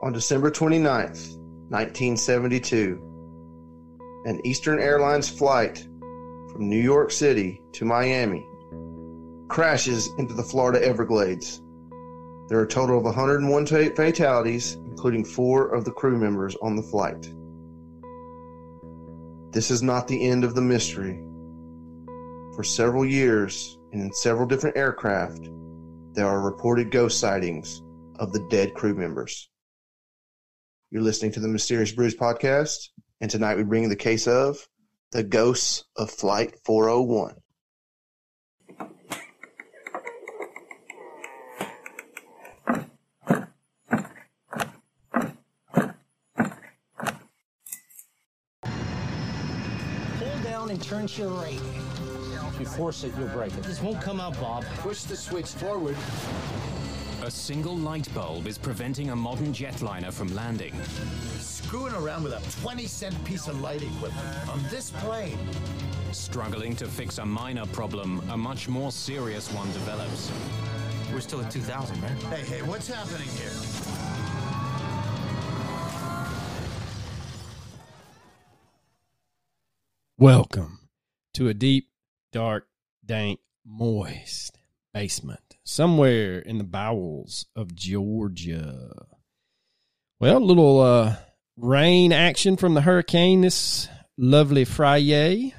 On December 29th, 1972, an Eastern Airlines flight from New York City to Miami crashes into the Florida Everglades. There are a total of 101 fatalities, including 4 of the crew members on the flight. This is not the end of the mystery. For several years and in several different aircraft, there are reported ghost sightings of the dead crew members. You're listening to the Mysterious Brews podcast, and tonight we bring the case of the Ghosts of Flight 401. Pull down and turn to your right. If you force it, you'll break it. This won't come out, Bob. Push the switch forward. A single light bulb is preventing a modern jetliner from landing. Screwing around with a 20-cent piece of light equipment on this plane. Struggling to fix a minor problem, a much more serious one develops. We're still at 2,000, man. Hey, what's happening here? Welcome to a deep, dark, dank, moist basement. Somewhere in the bowels of Georgia. Well, a little rain action from the hurricane this lovely Friday.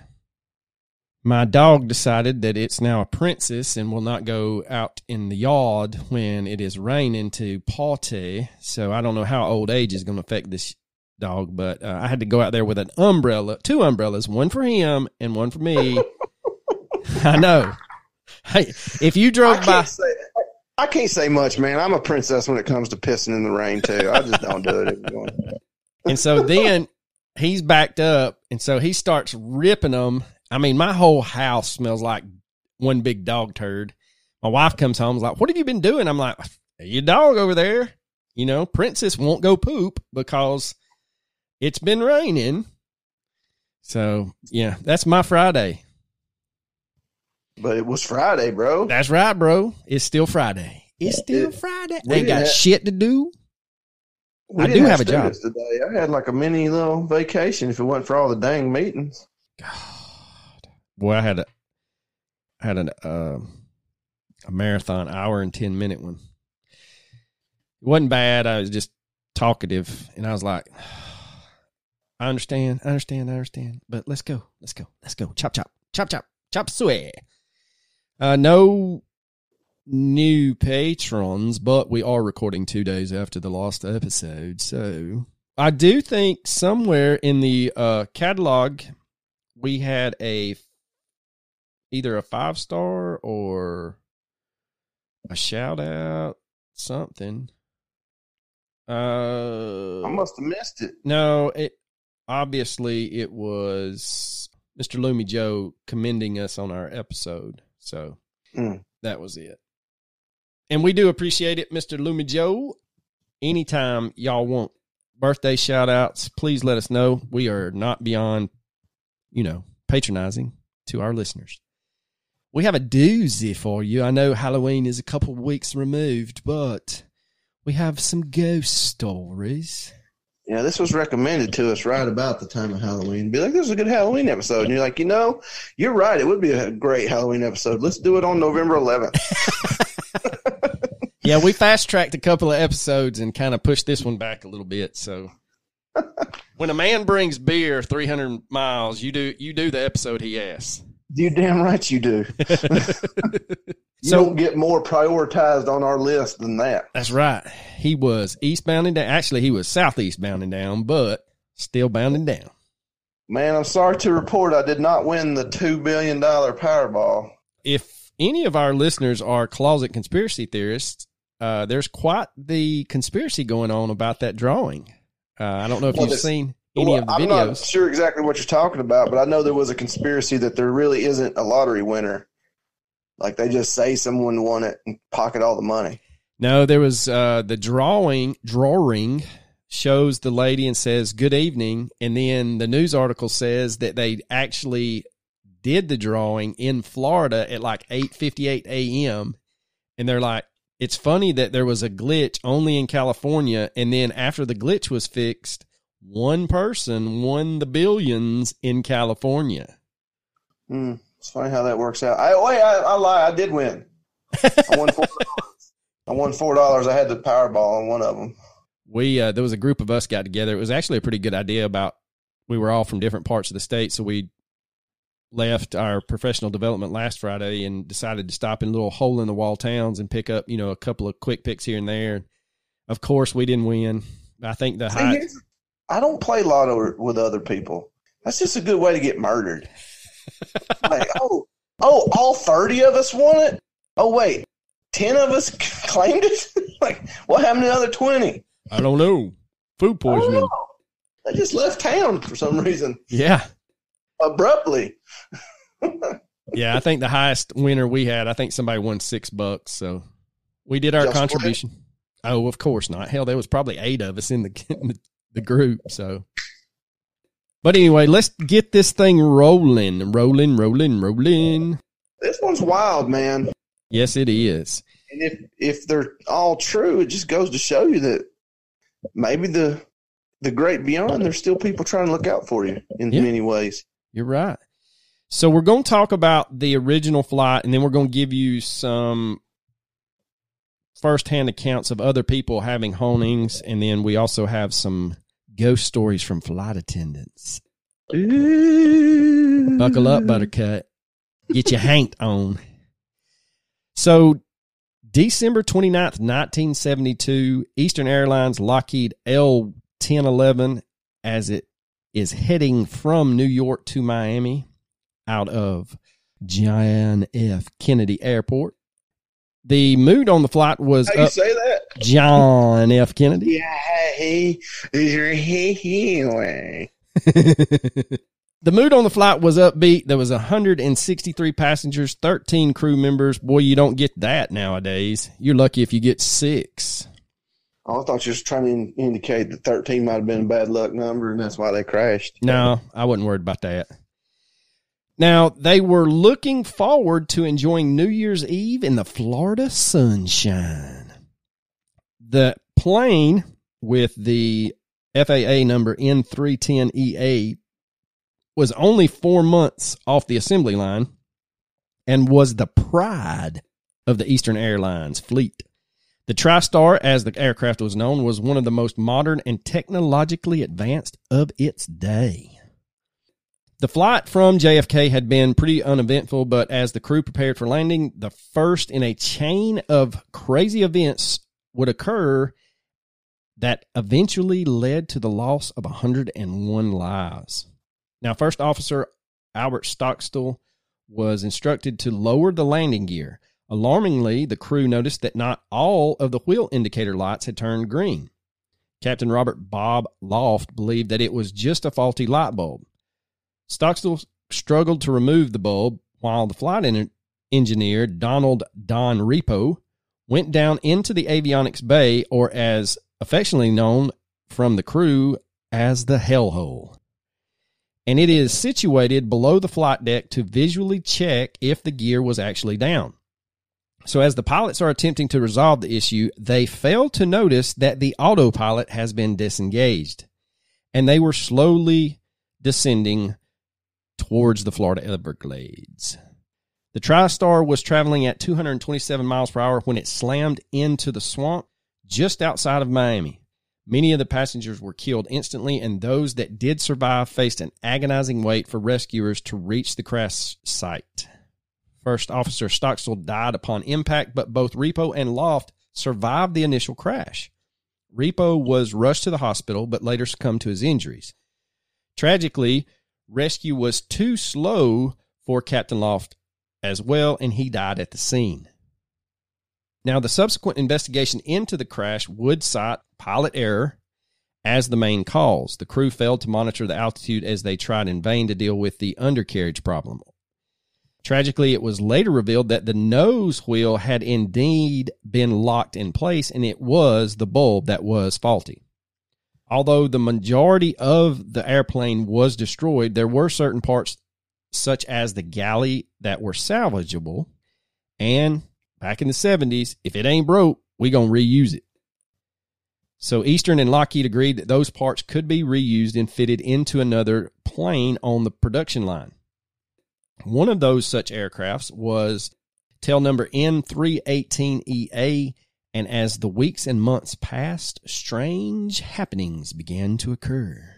My dog decided that it's now a princess and will not go out in the yard when it is raining to potty. So I don't know how old age is going to affect this dog, but I had to go out there with an umbrella, 2 umbrellas, one for him and one for me. I know. Hey, if you drove by, I can't say much, man. I'm a princess when it comes to pissing in the rain, too. I just don't do it. And so then he's backed up, and so he starts ripping them. I mean, my whole house smells like one big dog turd. My wife comes home, is like, "What have you been doing?" I'm like, "Your dog over there, you know, princess won't go poop because it's been raining." So yeah, that's my Friday. But it was Friday, bro. That's right, bro. It's still Friday. It's still Friday. Ain't got shit to do. I do have a job today. I had like a mini little vacation if it wasn't for all the dang meetings. God, boy, I had a marathon hour and 10-minute one. It wasn't bad. I was just talkative, and I was like, I understand. But let's go. Chop suey. No new patrons, but we are recording 2 days after the last episode. So I do think somewhere in the catalog, we had either a 5-star or a shout out, something. I must have missed it. No, it was Mr. Loomy Joe commending us on our episode. So that was it. And we do appreciate it, Mr. Loomy Joe. Anytime y'all want birthday shout outs, please let us know. We are not beyond, patronizing to our listeners. We have a doozy for you. I know Halloween is a couple weeks removed, but we have some ghost stories. Yeah, this was recommended to us right about the time of Halloween. Be like, this is a good Halloween episode. And you're like, you're right. It would be a great Halloween episode. Let's do it on November 11th. Yeah, we fast-tracked a couple of episodes and kind of pushed this one back a little bit. So when a man brings beer 300 miles, you do the episode he asks. You damn right you do. Don't get more prioritized on our list than that. That's right. He was eastbound and down. Actually, he was southeast bound and down, but still bound and down. Man, I'm sorry to report I did not win the $2 billion Powerball. If any of our listeners are closet conspiracy theorists, there's quite the conspiracy going on about that drawing. I don't know if you've seen any of the videos. I'm not sure exactly what you're talking about, but I know there was a conspiracy that there really isn't a lottery winner. Like they just say someone won it and pocket all the money. No, there was the drawing shows the lady and says, "Good evening." And then the news article says that they actually did the drawing in Florida at like 8:58 a.m. And they're like, It's funny that there was a glitch only in California, and then after the glitch was fixed, one person won the billions in California. It's funny how that works out. I lie. I did win. I won $4. I won $4. I had the Powerball on one of them. There was a group of us got together. It was actually a pretty good idea about, we were all from different parts of the state, so we left our professional development last Friday and decided to stop in little hole-in-the-wall towns and pick up, you know, a couple of quick picks here and there. Of course, we didn't win. I think the high... I don't play lotto with other people. That's just a good way to get murdered. Like, oh, all 30 of us won it? Oh, wait, 10 of us claimed it? Like, what happened to the other 20? I don't know. Food poisoning. I just left town for some reason. Yeah. Abruptly. Yeah, I think the highest winner we had, I think somebody won $6. So we did our contribution. Right? Oh, of course not. Hell, there was probably 8 of us in the group. So, but anyway, let's get this thing rolling. This one's wild, man. Yes, it is. And if they're all true, it just goes to show you that maybe the great beyond, there's still people trying to look out for you in many ways. You're right. So we're going to talk about the original flight, and then we're going to give you some firsthand accounts of other people having honings, and then we also have some ghost stories from flight attendants. Ooh. Buckle up, Buttercup. Get your hanked on. So December 29th, 1972, Eastern Airlines Lockheed L-1011, as it is heading from New York to Miami out of John F. Kennedy Airport. The mood on the flight was... How you say that? John F. Kennedy. Yeah, he anyway. The mood on the flight was upbeat. There was 163 passengers, 13 crew members. Boy, you don't get that nowadays. You're lucky if you get 6. Oh, I thought you were trying to indicate that 13 might have been a bad luck number, and that's why they crashed. No, I wasn't worried about that. Now, they were looking forward to enjoying New Year's Eve in the Florida sunshine. The plane with the FAA number N310EA was only 4 months off the assembly line and was the pride of the Eastern Airlines fleet. The TriStar, as the aircraft was known, was one of the most modern and technologically advanced of its day. The flight from JFK had been pretty uneventful, but as the crew prepared for landing, the first in a chain of crazy events would occur that eventually led to the loss of 101 lives. Now, First Officer Albert Stockstill was instructed to lower the landing gear. Alarmingly, the crew noticed that not all of the wheel indicator lights had turned green. Captain Robert Bob Loft believed that it was just a faulty light bulb. Stockstill struggled to remove the bulb while the flight engineer, Don Repo, went down into the avionics bay, or as affectionately known from the crew as the hellhole. And it is situated below the flight deck to visually check if the gear was actually down. So as the pilots are attempting to resolve the issue, they fail to notice that the autopilot has been disengaged, and they were slowly descending towards the Florida Everglades. The TriStar was traveling at 227 miles per hour when it slammed into the swamp just outside of Miami. Many of the passengers were killed instantly, and those that did survive faced an agonizing wait for rescuers to reach the crash site. First Officer Stockstill died upon impact, but both Repo and Loft survived the initial crash. Repo was rushed to the hospital, but later succumbed to his injuries. Tragically, rescue was too slow for Captain Loft as well, and he died at the scene. Now, the subsequent investigation into the crash would cite pilot error as the main cause. The crew failed to monitor the altitude as they tried in vain to deal with the undercarriage problem. Tragically, it was later revealed that the nose wheel had indeed been locked in place, and it was the bulb that was faulty. Although the majority of the airplane was destroyed, there were certain parts, such as the galley, that were salvageable, and back in the 70s, if it ain't broke, we going to reuse it. So Eastern and Lockheed agreed that those parts could be reused and fitted into another plane on the production line. One of those such aircrafts was tail number N318EA, and as the weeks and months passed, strange happenings began to occur.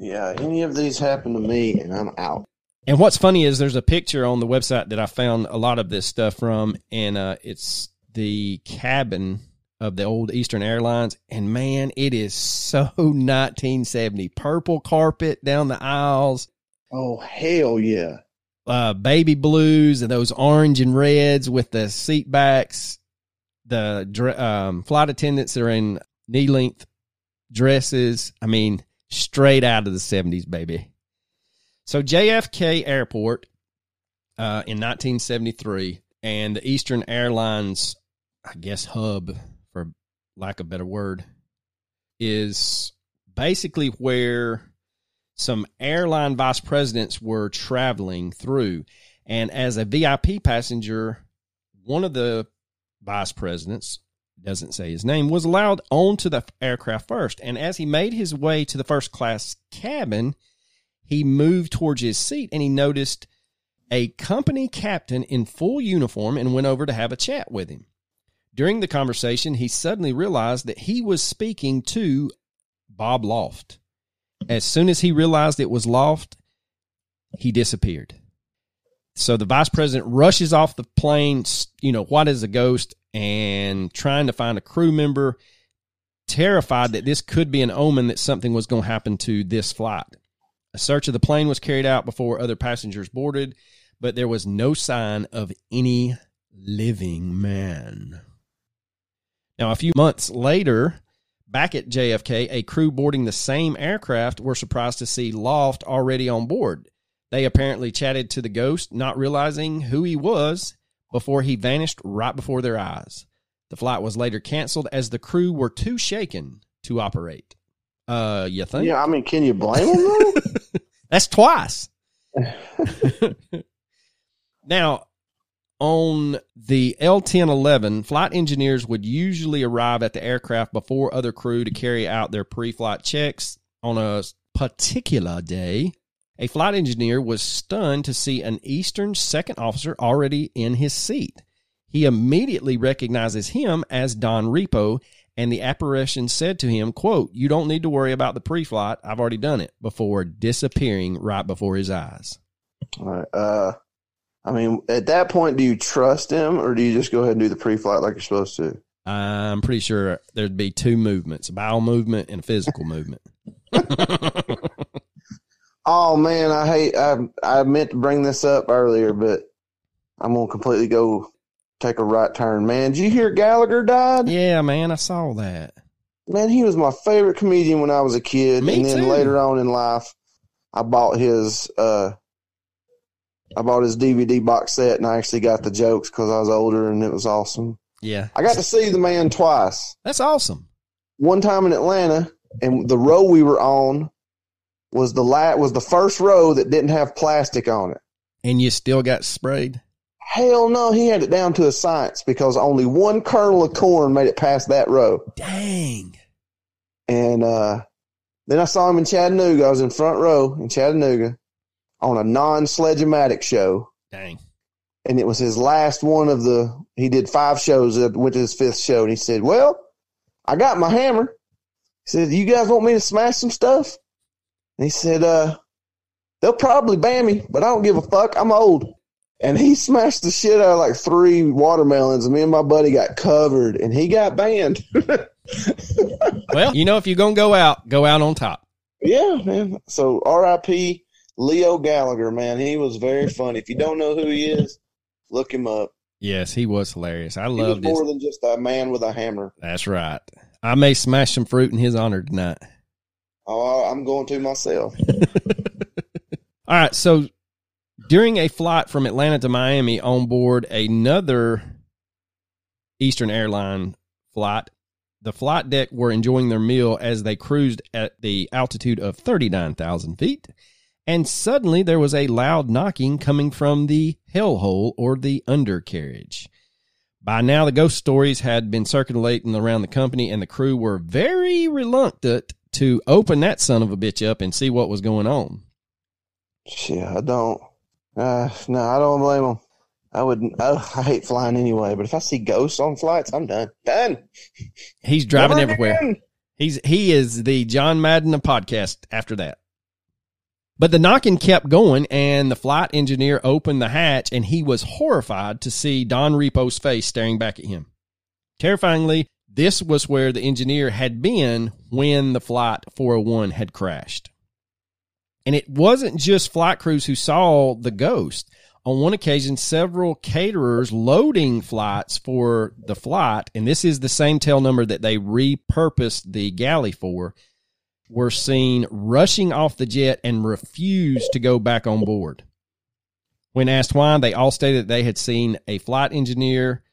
Yeah, any of these happen to me, and I'm out. And what's funny is there's a picture on the website that I found a lot of this stuff from, and it's the cabin of the old Eastern Airlines, and man, it is so 1970. Purple carpet down the aisles. Oh, hell yeah. Baby blues and those orange and reds with the seat backs, the flight attendants that are in knee-length dresses. I mean, straight out of the 70s, baby. So JFK Airport in 1973, and the Eastern Airlines, I guess, hub, for lack of a better word, is basically where some airline vice presidents were traveling through. And as a VIP passenger, one of the vice presidents, doesn't say his name, was allowed onto the aircraft first. And as he made his way to the first class cabin, he moved towards his seat and he noticed a company captain in full uniform and went over to have a chat with him. During the conversation, he suddenly realized that he was speaking to Bob Loft. As soon as he realized it was Loft, he disappeared. So the vice president rushes off the plane, you know, white as a ghost, and trying to find a crew member, terrified that this could be an omen that something was going to happen to this flight. A search of the plane was carried out before other passengers boarded, but there was no sign of any living man. Now, a few months later, back at JFK, a crew boarding the same aircraft were surprised to see Loft already on board. They apparently chatted to the ghost, not realizing who he was, before he vanished right before their eyes. The flight was later canceled as the crew were too shaken to operate. You think? Yeah, I mean, can you blame him though? That's twice. Now, on the L-1011, flight engineers would usually arrive at the aircraft before other crew to carry out their pre-flight checks. On a particular day, a flight engineer was stunned to see an Eastern second officer already in his seat. He immediately recognizes him as Don Repo, and the apparition said to him, quote, "You don't need to worry about the pre-flight. I've already done it," before disappearing right before his eyes. All right, I mean, at that point, do you trust him, or do you just go ahead and do the pre-flight like you're supposed to? I'm pretty sure there'd be two movements, a bowel movement and a physical movement. Oh, man, I meant to bring this up earlier, but I'm going to completely go take a right turn. Man, did you hear Gallagher died? Yeah, man, I saw that. Man, he was my favorite comedian when I was a kid. Me and then too. Later on in life, I bought his DVD box set, and I actually got the jokes because I was older, and it was awesome. Yeah. I got to see the man twice. That's awesome. One time in Atlanta, and the row we were on was the first row that didn't have plastic on it. And you still got sprayed? Hell no. He had it down to a science because only one kernel of corn made it past that row. Dang. And then I saw him in Chattanooga. I was in front row in Chattanooga on a non-Sledge-O-Matic show. Dang. And it was his last one of he did 5 shows, that went to his 5th show, and he said, "Well, I got my hammer." He said, "You guys want me to smash some stuff?" And he said, "They'll probably ban me, but I don't give a fuck. I'm old." And he smashed the shit out of like 3 watermelons, and me and my buddy got covered, and he got banned. Well, you know, if you're going to go out on top. Yeah, man. So R.I.P. Leo Gallagher, man. He was very funny. If you don't know who he is, look him up. Yes, he was hilarious. I loved it. He was more than just a man with a hammer. That's right. I may smash some fruit in his honor tonight. Oh, I'm going to myself. All right, so during a flight from Atlanta to Miami on board another Eastern Airline flight, the flight deck were enjoying their meal as they cruised at the altitude of 39,000 feet. And suddenly there was a loud knocking coming from the hellhole, or the undercarriage. By now, the ghost stories had been circulating around the company, and the crew were very reluctant to open that son of a bitch up and see what was going on. Shit, I don't. No, I don't blame them. I wouldn't. I hate flying anyway, but if I see ghosts on flights, I'm done. Done. He's driving everywhere. He is the John Madden of podcast after that. But the knocking kept going, and the flight engineer opened the hatch, and he was horrified to see Don Repo's face staring back at him. Terrifyingly, this was where the engineer had been when the Flight 401 had crashed. And it wasn't just flight crews who saw the ghost. On one occasion, several caterers loading flights for the flight, and this is the same tail number that they repurposed the galley for, were seen rushing off the jet and refused to go back on board. When asked why, they all stated they had seen a flight engineer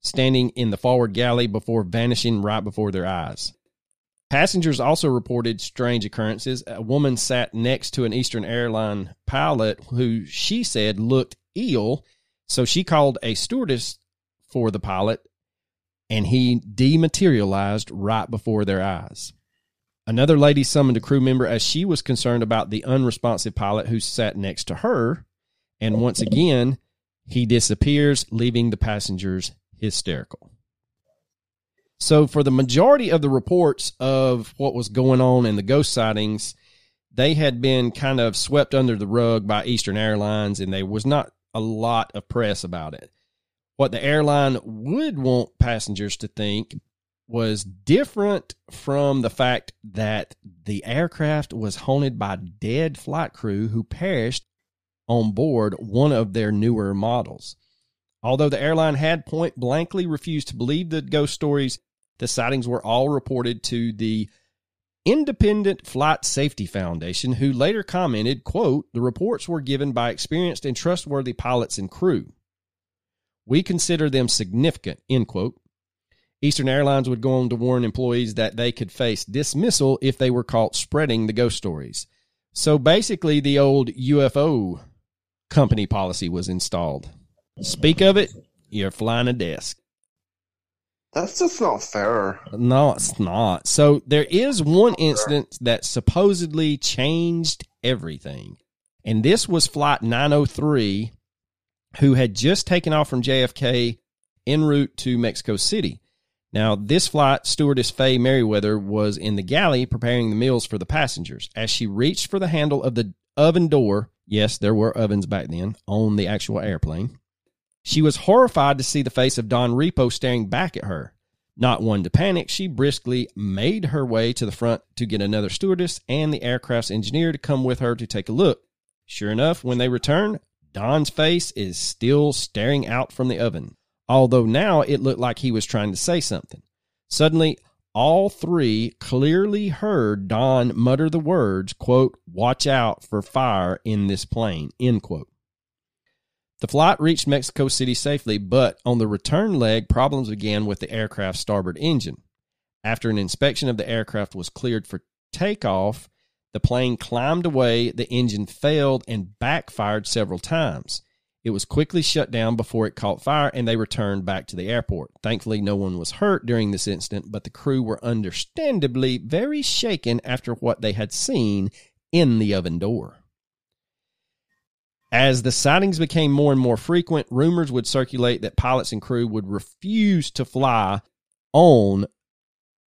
standing in the forward galley before vanishing right before their eyes. Passengers also reported strange occurrences. A woman sat next to an Eastern Airline pilot who she said looked ill, so she called a stewardess for the pilot, and he dematerialized right before their eyes. Another lady summoned a crew member as she was concerned about the unresponsive pilot who sat next to her, and once again, he disappears, leaving the passengers hysterical. So for the majority of the reports of what was going on in the ghost sightings, they had been kind of swept under the rug by Eastern Airlines, and there was not a lot of press about it. What the airline would want passengers to think was different from the fact that the aircraft was haunted by dead flight crew who perished on board one of their newer models. Although the airline had point blankly refused to believe the ghost stories, the sightings were all reported to the Independent Flight Safety Foundation, who later commented, quote, "The reports were given by experienced and trustworthy pilots and crew. We consider them significant," end quote. Eastern Airlines would go on to warn employees that they could face dismissal if they were caught spreading the ghost stories. So basically, the old UFO company policy was installed. Speak of it, you're flying a desk. That's just not fair. No, it's not. So there is one incident that supposedly changed everything. And this was Flight 903, who had just taken off from JFK en route to Mexico City. Now, this flight, stewardess Faye Merriweather was in the galley preparing the meals for the passengers. As she reached for the handle of the oven door, yes, there were ovens back then on the actual airplane, she was horrified to see the face of Don Repo staring back at her. Not one to panic, she briskly made her way to the front to get another stewardess and the aircraft's engineer to come with her to take a look. Sure enough, when they return, Don's face is still staring out from the oven, although now it looked like he was trying to say something. Suddenly, all three clearly heard Don mutter the words, quote, "Watch out for fire in this plane," end quote. The flight reached Mexico City safely, but on the return leg, problems began with the aircraft's starboard engine. After an inspection of the aircraft was cleared for takeoff, the plane climbed away, the engine failed, and backfired several times. It was quickly shut down before it caught fire, and they returned back to the airport. Thankfully, no one was hurt during this incident, but the crew were understandably very shaken after what they had seen in the oven door. As the sightings became more and more frequent, rumors would circulate that pilots and crew would refuse to fly on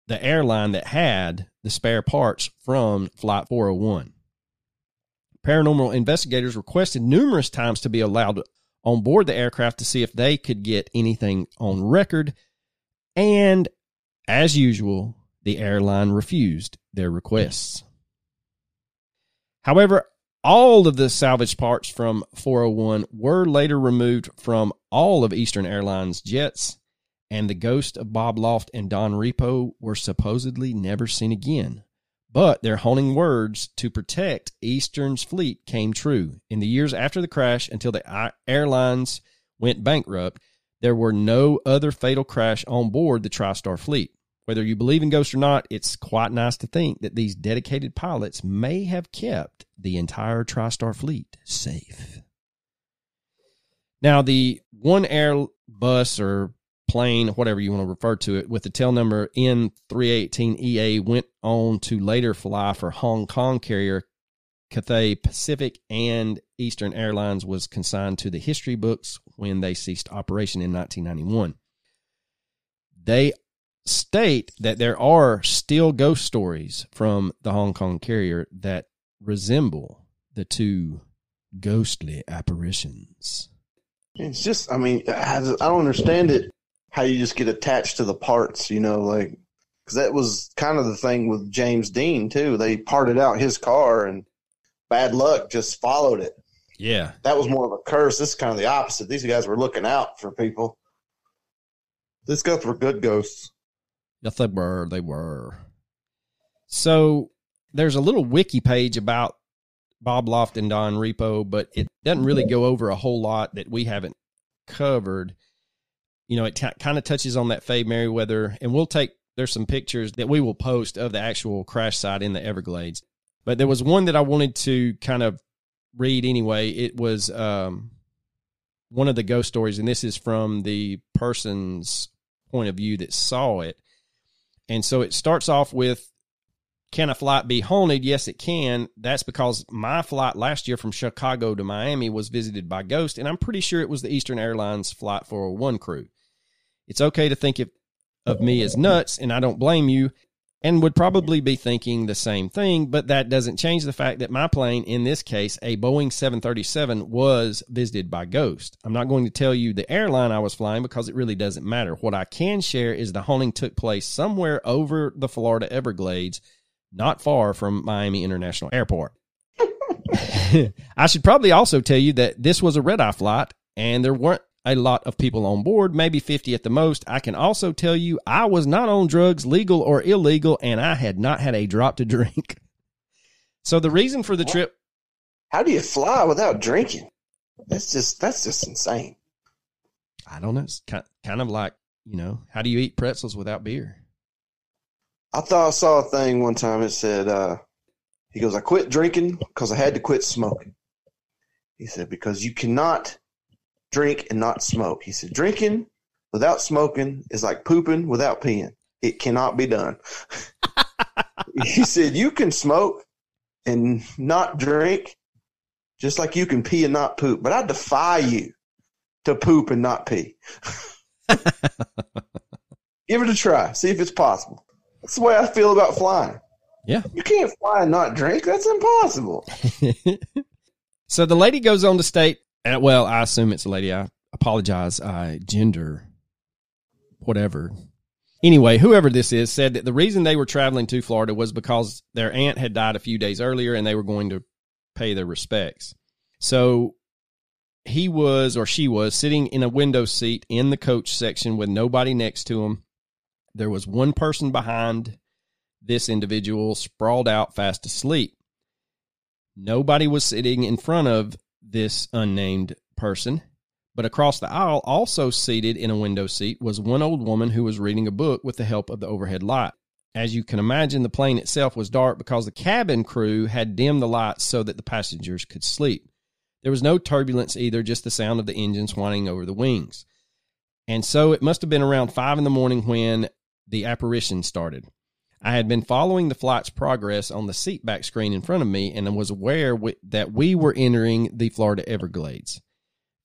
the airline that had the spare parts from Flight 401. Paranormal investigators requested numerous times to be allowed on board the aircraft to see if they could get anything on record. And as usual, the airline refused their requests. However, all of the salvaged parts from 401 were later removed from all of Eastern Airlines jets, and the ghost of Bob Loft and Don Repo were supposedly never seen again. But their haunting words to protect Eastern's fleet came true. In the years after the crash, until the airlines went bankrupt, there were no other fatal crash on board the TriStar fleet. Whether you believe in ghosts or not, it's quite nice to think that these dedicated pilots may have kept the entire TriStar fleet safe. Now, the one Airbus or plane, whatever you want to refer to it, with the tail number N318EA went on to later fly for Hong Kong carrier Cathay Pacific, and Eastern Airlines was consigned to the history books when they ceased operation in 1991. They state that there are still ghost stories from the Hong Kong carrier that resemble the two ghostly apparitions. It's just, I mean, I don't understand it, how you just get attached to the parts, you know, like, because that was kind of the thing with James Dean, too. They parted out his car and bad luck just followed it. Yeah. That was more of a curse. This is kind of the opposite. These guys were looking out for people. These guys were good ghosts. Yes, they were. They were. So there's a little wiki page about Bob Loft and Don Repo, but it doesn't really go over a whole lot that we haven't covered. You know, it kind of touches on that Faye Merriweather, and we'll take, there's some pictures that we will post of the actual crash site in the Everglades. But there was one that I wanted to kind of read anyway. It was one of the ghost stories, and this is from the person's point of view that saw it. And so it starts off with, can a flight be haunted? Yes, it can. That's because my flight last year from Chicago to Miami was visited by ghosts, and I'm pretty sure it was the Eastern Airlines Flight 401 crew. It's okay to think of me as nuts, and I don't blame you, and would probably be thinking the same thing, but that doesn't change the fact that my plane, in this case, a Boeing 737, was visited by ghosts. I'm not going to tell you the airline I was flying because it really doesn't matter. What I can share is the haunting took place somewhere over the Florida Everglades, not far from Miami International Airport. I should probably also tell you that this was a red-eye flight, and there weren't a lot of people on board, maybe 50 at the most. I can also tell you I was not on drugs, legal or illegal, and I had not had a drop to drink. So the reason for the trip... How do you fly without drinking? That's just insane. I don't know. It's kind of like, you know, how do you eat pretzels without beer? I thought I saw a thing one time. It said, he goes, I quit drinking because I had to quit smoking. He said, because you cannot drink and not smoke. He said, drinking without smoking is like pooping without peeing. It cannot be done. He said, you can smoke and not drink just like you can pee and not poop. But I defy you to poop and not pee. Give it a try. See if it's possible. That's the way I feel about flying. Yeah. You can't fly and not drink. That's impossible. So the lady goes on to state, well, I assume it's a lady. I apologize. I gender, whatever. Anyway, whoever this is said that the reason they were traveling to Florida was because their aunt had died a few days earlier and they were going to pay their respects. So he was, or she was, sitting in a window seat in the coach section with nobody next to him. There was one person behind this individual sprawled out fast asleep. Nobody was sitting in front of this unnamed person, but across the aisle, also seated in a window seat, was one old woman who was reading a book with the help of the overhead light. As you can imagine, the plane itself was dark because the cabin crew had dimmed the lights so that the passengers could sleep. There was no turbulence either, just the sound of the engines whining over the wings. And so it must have been around 5 in the morning when the apparition started. I had been following the flight's progress on the seatback screen in front of me and was aware that we were entering the Florida Everglades.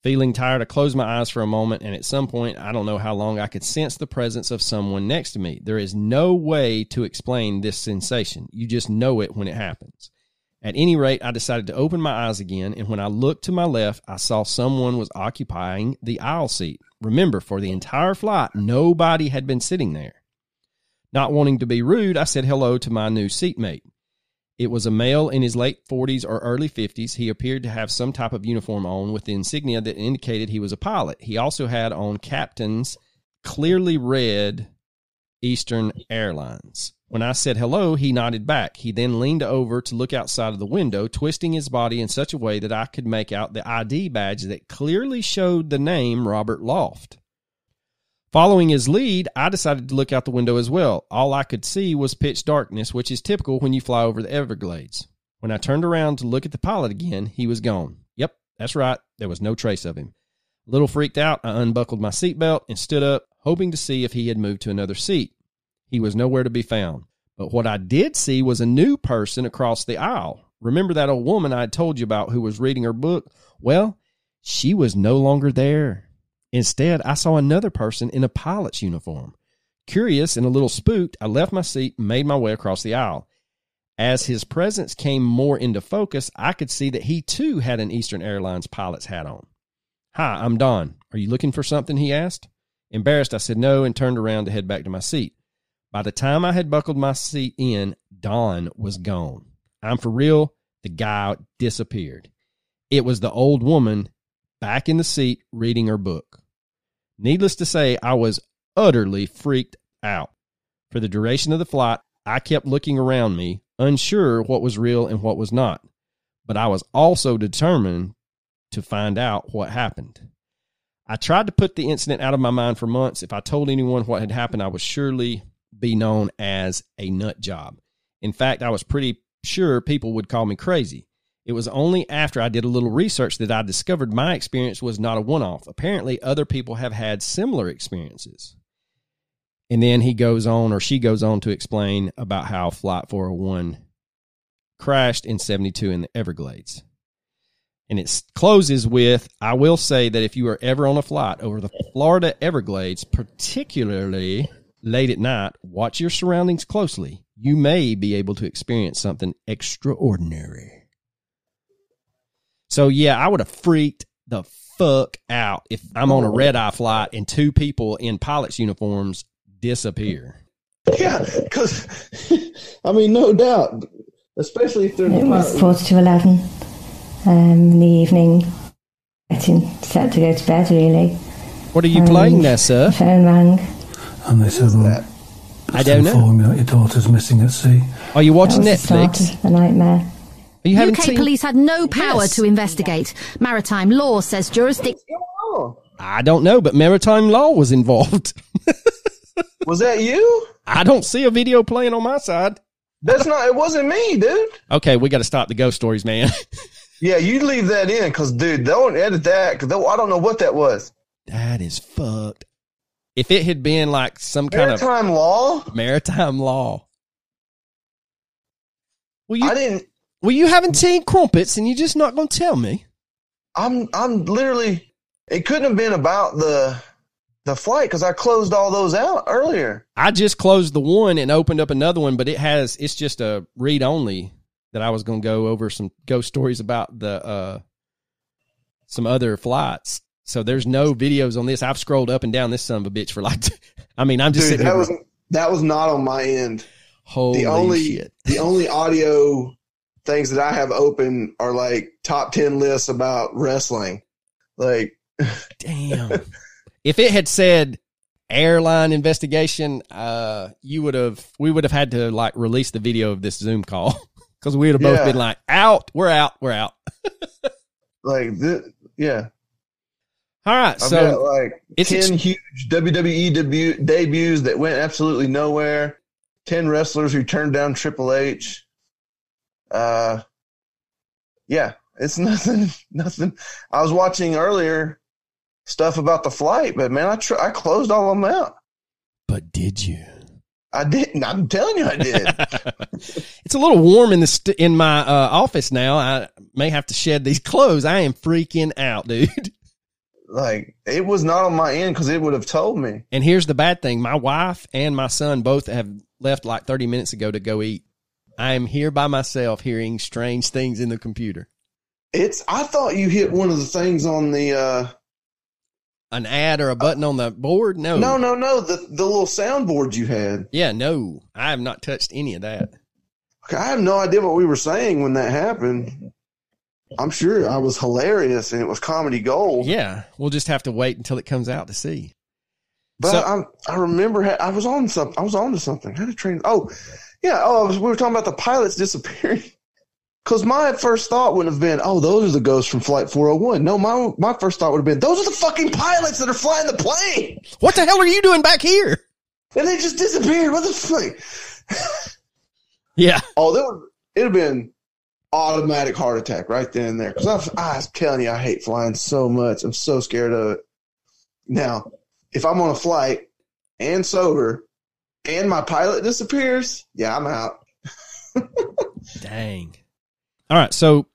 Feeling tired, I closed my eyes for a moment, and at some point, I don't know how long, I could sense the presence of someone next to me. There is no way to explain this sensation. You just know it when it happens. At any rate, I decided to open my eyes again, and when I looked to my left, I saw someone was occupying the aisle seat. Remember, for the entire flight, nobody had been sitting there. Not wanting to be rude, I said hello to my new seatmate. It was a male in his late 40s or early 50s. He appeared to have some type of uniform on with the insignia that indicated he was a pilot. He also had on captain's clearly read Eastern Airlines. When I said hello, he nodded back. He then leaned over to look outside of the window, twisting his body in such a way that I could make out the ID badge that clearly showed the name Robert Loft. Following his lead, I decided to look out the window as well. All I could see was pitch darkness, which is typical when you fly over the Everglades. When I turned around to look at the pilot again, he was gone. Yep, that's right. There was no trace of him. A little freaked out, I unbuckled my seatbelt and stood up, hoping to see if he had moved to another seat. He was nowhere to be found. But what I did see was a new person across the aisle. Remember that old woman I had told you about who was reading her book? Well, she was no longer there. Instead, I saw another person in a pilot's uniform. Curious and a little spooked, I left my seat and made my way across the aisle. As his presence came more into focus, I could see that he too had an Eastern Airlines pilot's hat on. "Hi, I'm Don. Are you looking for something?" he asked. Embarrassed, I said no and turned around to head back to my seat. By the time I had buckled my seat in, Don was gone. I'm for real. The guy disappeared. It was the old woman back in the seat reading her book. Needless to say, I was utterly freaked out. For the duration of the flight, I kept looking around me, unsure what was real and what was not. But I was also determined to find out what happened. I tried to put the incident out of my mind for months. If I told anyone what had happened, I would surely be known as a nut job. In fact, I was pretty sure people would call me crazy. It was only after I did a little research that I discovered my experience was not a one-off. Apparently, other people have had similar experiences. And then he goes on, or she goes on, to explain about how Flight 401 crashed in 72 in the Everglades. And it closes with, I will say that if you are ever on a flight over the Florida Everglades, particularly late at night, watch your surroundings closely. You may be able to experience something extraordinary. So, yeah, I would have freaked the fuck out if I'm on a red-eye flight and two people in pilot's uniforms disappear. Yeah, because, I mean, no doubt, especially if they're in the pilot. It was 4:45 in the evening, getting set to go to bed, really. What are you playing there, sir? The phone rang. And they said, well, I don't know. Your daughter's missing at sea. Are you watching Netflix? A nightmare. UK police had no power to investigate. Maritime law says jurisdiction. I don't know, but maritime law was involved. Was that you? I don't see a video playing on my side. It wasn't me, dude. Okay, we got to stop the ghost stories, man. Yeah, you leave that in, because, dude, don't edit that, because I don't know what that was. That is fucked. If it had been like some kind of... Maritime law? Maritime law. Well, I didn't... Well, you haven't seen Crumpets, and you're just not going to tell me. I'm literally... It couldn't have been about the flight, because I closed all those out earlier. I just closed the one and opened up another one, but it's just a read-only that I was going to go over some ghost stories about some other flights. So there's no videos on this. I've scrolled up and down this son of a bitch for like... I mean, I'm just... Dude, sitting that was not on my end. Holy shit. The only audio... things that I have open are like top 10 lists about wrestling. Like, damn. If it had said airline investigation, we would have had to like release the video of this Zoom call, because we would have both been like, we're out. Like, yeah. All right. I've got like it's 10 huge WWE debuts that went absolutely nowhere. 10 wrestlers who turned down Triple H. Yeah, it's nothing. I was watching earlier stuff about the flight, but man, I closed all of them out. But did you? I didn't. I'm telling you, I did. It's a little warm in my office now. I may have to shed these clothes. I am freaking out, dude. Like, it was not on my end, because it would have told me. And here's the bad thing: my wife and my son both have left like 30 minutes ago to go eat. I am here by myself hearing strange things in the computer. I thought you hit one of the things on the... an ad or a button on the board? No. No. The little soundboard you had. Yeah, no. I have not touched any of that. I have no idea what we were saying when that happened. I'm sure I was hilarious and it was comedy gold. Yeah. We'll just have to wait until it comes out to see. But so, I remember I was on to something. How did train... Oh... Yeah, we were talking about the pilots disappearing. Because my first thought would have been, oh, those are the ghosts from Flight 401. No, my first thought would have been, those are the fucking pilots that are flying the plane. What the hell are you doing back here? And they just disappeared. What the fuck? Yeah. Oh, it would have been automatic heart attack right then and there. Because I was telling you, I hate flying so much. I'm so scared of it. Now, if I'm on a flight and sober and my pilot disappears, yeah, I'm out. Dang. All right. So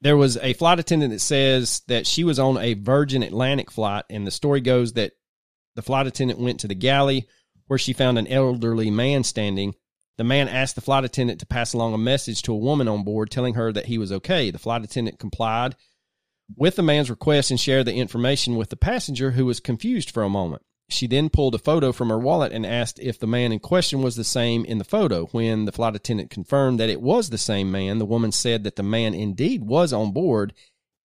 there was a flight attendant that says that she was on a Virgin Atlantic flight, and the story goes that the flight attendant went to the galley where she found an elderly man standing. The man asked the flight attendant to pass along a message to a woman on board telling her that he was okay. The flight attendant complied with the man's request and shared the information with the passenger, who was confused for a moment. She then pulled a photo from her wallet and asked if the man in question was the same in the photo. When the flight attendant confirmed that it was the same man, the woman said that the man indeed was on board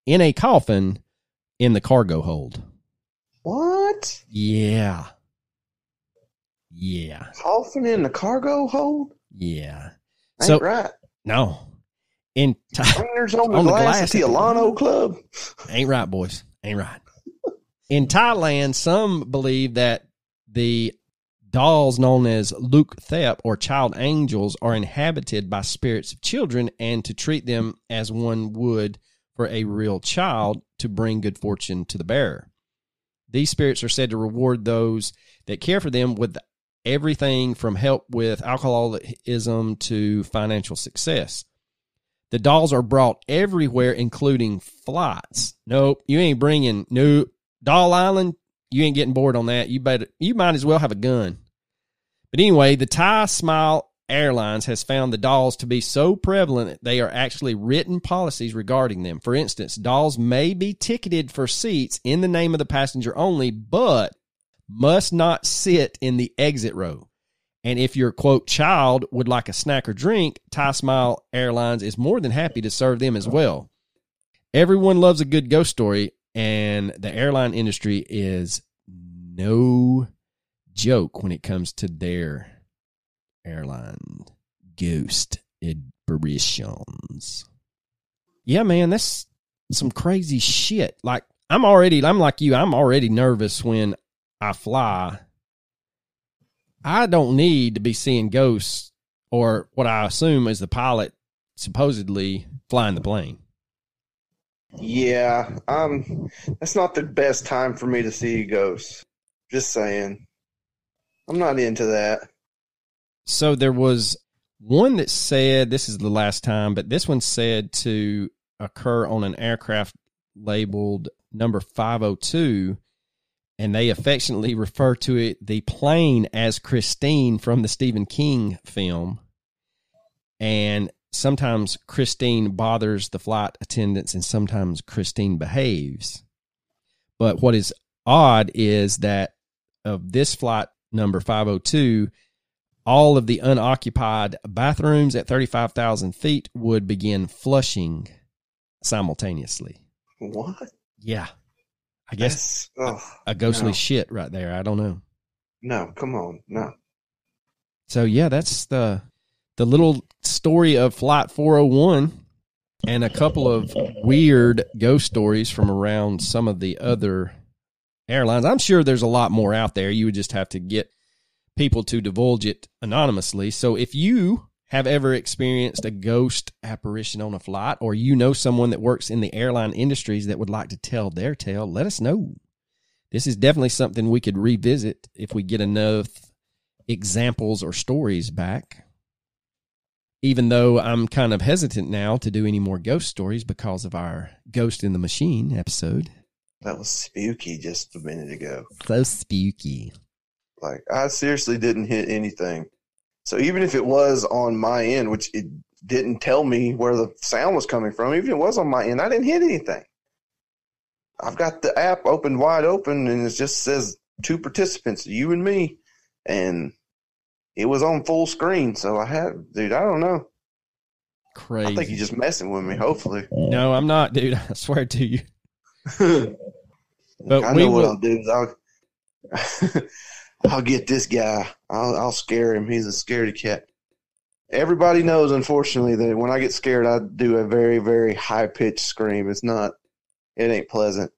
in a coffin in the cargo hold. What? Yeah. Yeah. Coffin in the cargo hold? Yeah. Ain't so, right. No. In Thailand, on the glass at the Alano Club. Ain't right, boys. Ain't right. In Thailand, some believe that the dolls known as Luke Thep, or child angels, are inhabited by spirits of children, and to treat them as one would for a real child to bring good fortune to the bearer. These spirits are said to reward those that care for them with everything from help with alcoholism to financial success. The dolls are brought everywhere, including flights. Nope, you ain't bringing new... Doll Island, you ain't getting bored on that. You might as well have a gun. But anyway, the Thai Smile Airlines has found the dolls to be so prevalent that they are actually written policies regarding them. For instance, dolls may be ticketed for seats in the name of the passenger only, but must not sit in the exit row. And if your, quote, child would like a snack or drink, Thai Smile Airlines is more than happy to serve them as well. Everyone loves a good ghost story, and the airline industry is no joke when it comes to their airline ghost apparitions. Yeah, man, that's some crazy shit. Like, I'm like you, I'm already nervous when I fly. I don't need to be seeing ghosts or what I assume is the pilot supposedly flying the plane. Yeah, that's not the best time for me to see ghosts. Just saying. I'm not into that. So there was one that said, this is the last time, but this one said to occur on an aircraft labeled number 502, and they affectionately refer to it, the plane, as Christine from the Stephen King film. And sometimes Christine bothers the flight attendants, and sometimes Christine behaves. But what is odd is that of this flight number 502, all of the unoccupied bathrooms at 35,000 feet would begin flushing simultaneously. What? Yeah. I guess a ghostly shit right there. I don't know. No, come on. No. So, yeah, that's the little story of Flight 401 and a couple of weird ghost stories from around some of the other airlines. I'm sure there's a lot more out there. You would just have to get people to divulge it anonymously. So if you have ever experienced a ghost apparition on a flight, or you know someone that works in the airline industries that would like to tell their tale, let us know. This is definitely something we could revisit if we get enough examples or stories back. Even though I'm kind of hesitant now to do any more ghost stories because of our Ghost in the Machine episode. That was spooky just a minute ago. So spooky. Like, I seriously didn't hit anything. So even if it was on my end, which it didn't tell me where the sound was coming from, even if it was on my end, I didn't hit anything. I've got the app open wide open, and it just says two participants, you and me, and... it was on full screen, so I don't know. Crazy. I think you're just messing with me, hopefully. No, I'm not, dude. I swear to you. But I know what I'll do is I'll get this guy. I'll scare him. He's a scaredy cat. Everybody knows, unfortunately, that when I get scared, I do a very, very high-pitched scream. It ain't pleasant.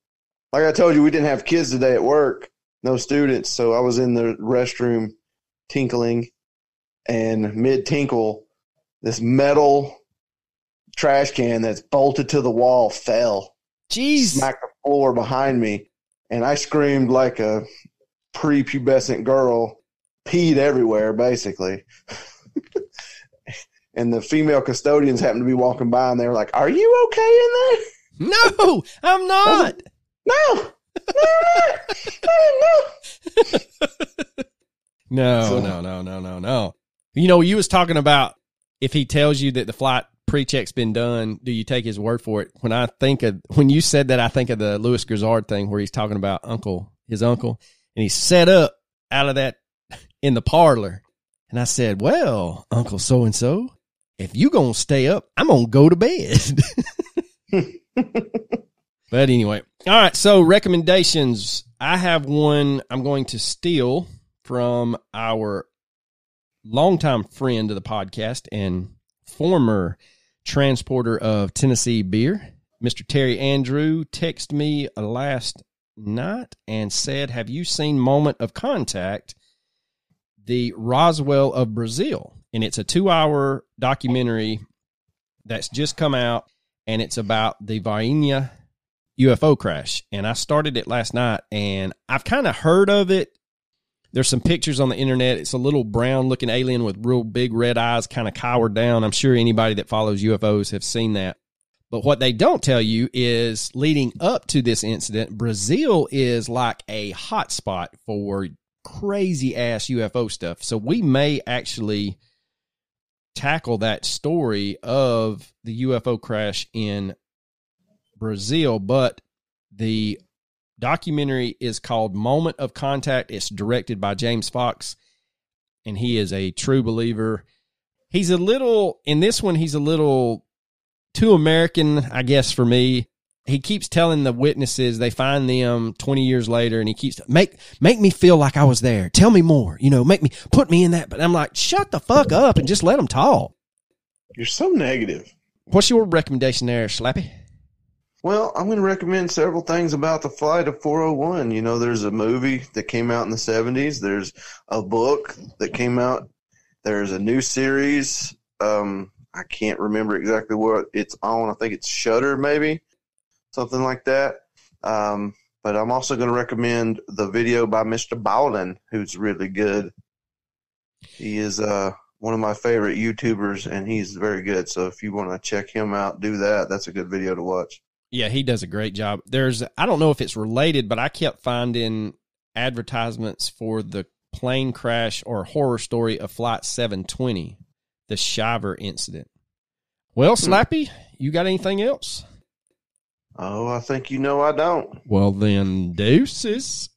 Like I told you, we didn't have kids today at work. No students, so I was in the restroom tinkling, and mid-tinkle, this metal trash can that's bolted to the wall fell. Jeez. Smacked the floor behind me, and I screamed like a prepubescent girl peed everywhere, basically. And the female custodians happened to be walking by, and they were like, "Are you okay in there?" No, I'm not. No. No. You know, you was talking about if he tells you that the flight pre-check's been done, do you take his word for it? When you said that, I think of the Louis Grizzard thing where he's talking about his uncle, and he's set up out of that in the parlor. And I said, "Well, Uncle so-and-so, if you going to stay up, I'm going to go to bed." But anyway, all right. So recommendations. I have one I'm going to steal from our longtime friend of the podcast and former transporter of Tennessee beer, Mr. Terry Andrew, texted me last night and said, "Have you seen Moment of Contact? The Roswell of Brazil." And it's a 2-hour documentary that's just come out, and it's about the Varginha UFO crash. And I started it last night, and I've kind of heard of it. There's some pictures on the internet. It's a little brown-looking alien with real big red eyes, kind of cowered down. I'm sure anybody that follows UFOs have seen that. But what they don't tell you is, leading up to this incident, Brazil is like a hot spot for crazy ass UFO stuff. So we may actually tackle that story of the UFO crash in Brazil. But the documentary is called Moment of Contact. It's directed by James Fox, and he is a true believer. He's a little too American, I guess, for me. He keeps telling the witnesses, they find them 20 years later, and he keeps, make me feel like I was there. Tell me more, put me in that. But I'm like, shut the fuck up and just let them talk. You're so negative. What's your recommendation there, Slappy? Well, I'm going to recommend several things about the flight of 401. There's a movie that came out in the 70s. There's a book that came out. There's a new series. I can't remember exactly what it's on. I think it's Shudder, maybe. Something like that. But I'm also going to recommend the video by Mr. Bowlin, who's really good. He is one of my favorite YouTubers, and he's very good. So if you want to check him out, do that. That's a good video to watch. Yeah, he does a great job. I don't know if it's related, but I kept finding advertisements for the plane crash or horror story of Flight 720, the Shiver incident. Well, Slappy, you got anything else? Oh, I think I don't. Well, then, deuces.